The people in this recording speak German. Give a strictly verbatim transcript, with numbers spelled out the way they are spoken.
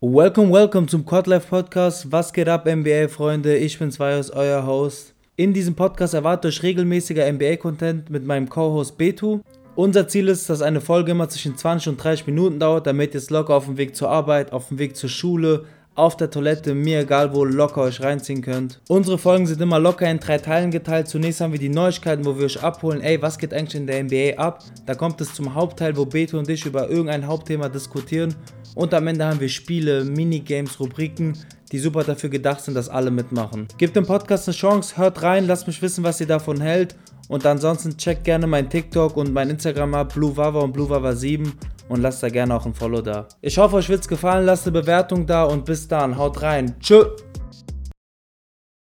Welcome, welcome zum Quadlife Podcast. Was geht ab, N B A-Freunde? Ich bin's, Varius, euer Host. In diesem Podcast erwartet euch regelmäßiger N B A-Content mit meinem Co-Host Betu. Unser Ziel ist, dass eine Folge immer zwischen zwanzig und dreißig Minuten dauert, damit ihr es locker auf dem Weg zur Arbeit, auf dem Weg zur Schule, auf der Toilette, mir egal wo, locker euch reinziehen könnt. Unsere Folgen sind immer locker in drei Teilen geteilt. Zunächst haben wir die Neuigkeiten, wo wir euch abholen, ey, was geht eigentlich in der N B A ab? Da kommt es zum Hauptteil, wo Beto und ich über irgendein Hauptthema diskutieren. Und am Ende haben wir Spiele, Minigames, Rubriken, die super dafür gedacht sind, dass alle mitmachen. Gebt dem Podcast eine Chance, hört rein, lasst mich wissen, was ihr davon hält. Und ansonsten checkt gerne mein TikTok und mein Instagram ab, BlueVava und BlueVava sieben. Und lasst da gerne auch ein Follow da. Ich hoffe, euch wird's gefallen, lasst eine Bewertung da und bis dann, haut rein. Tschö!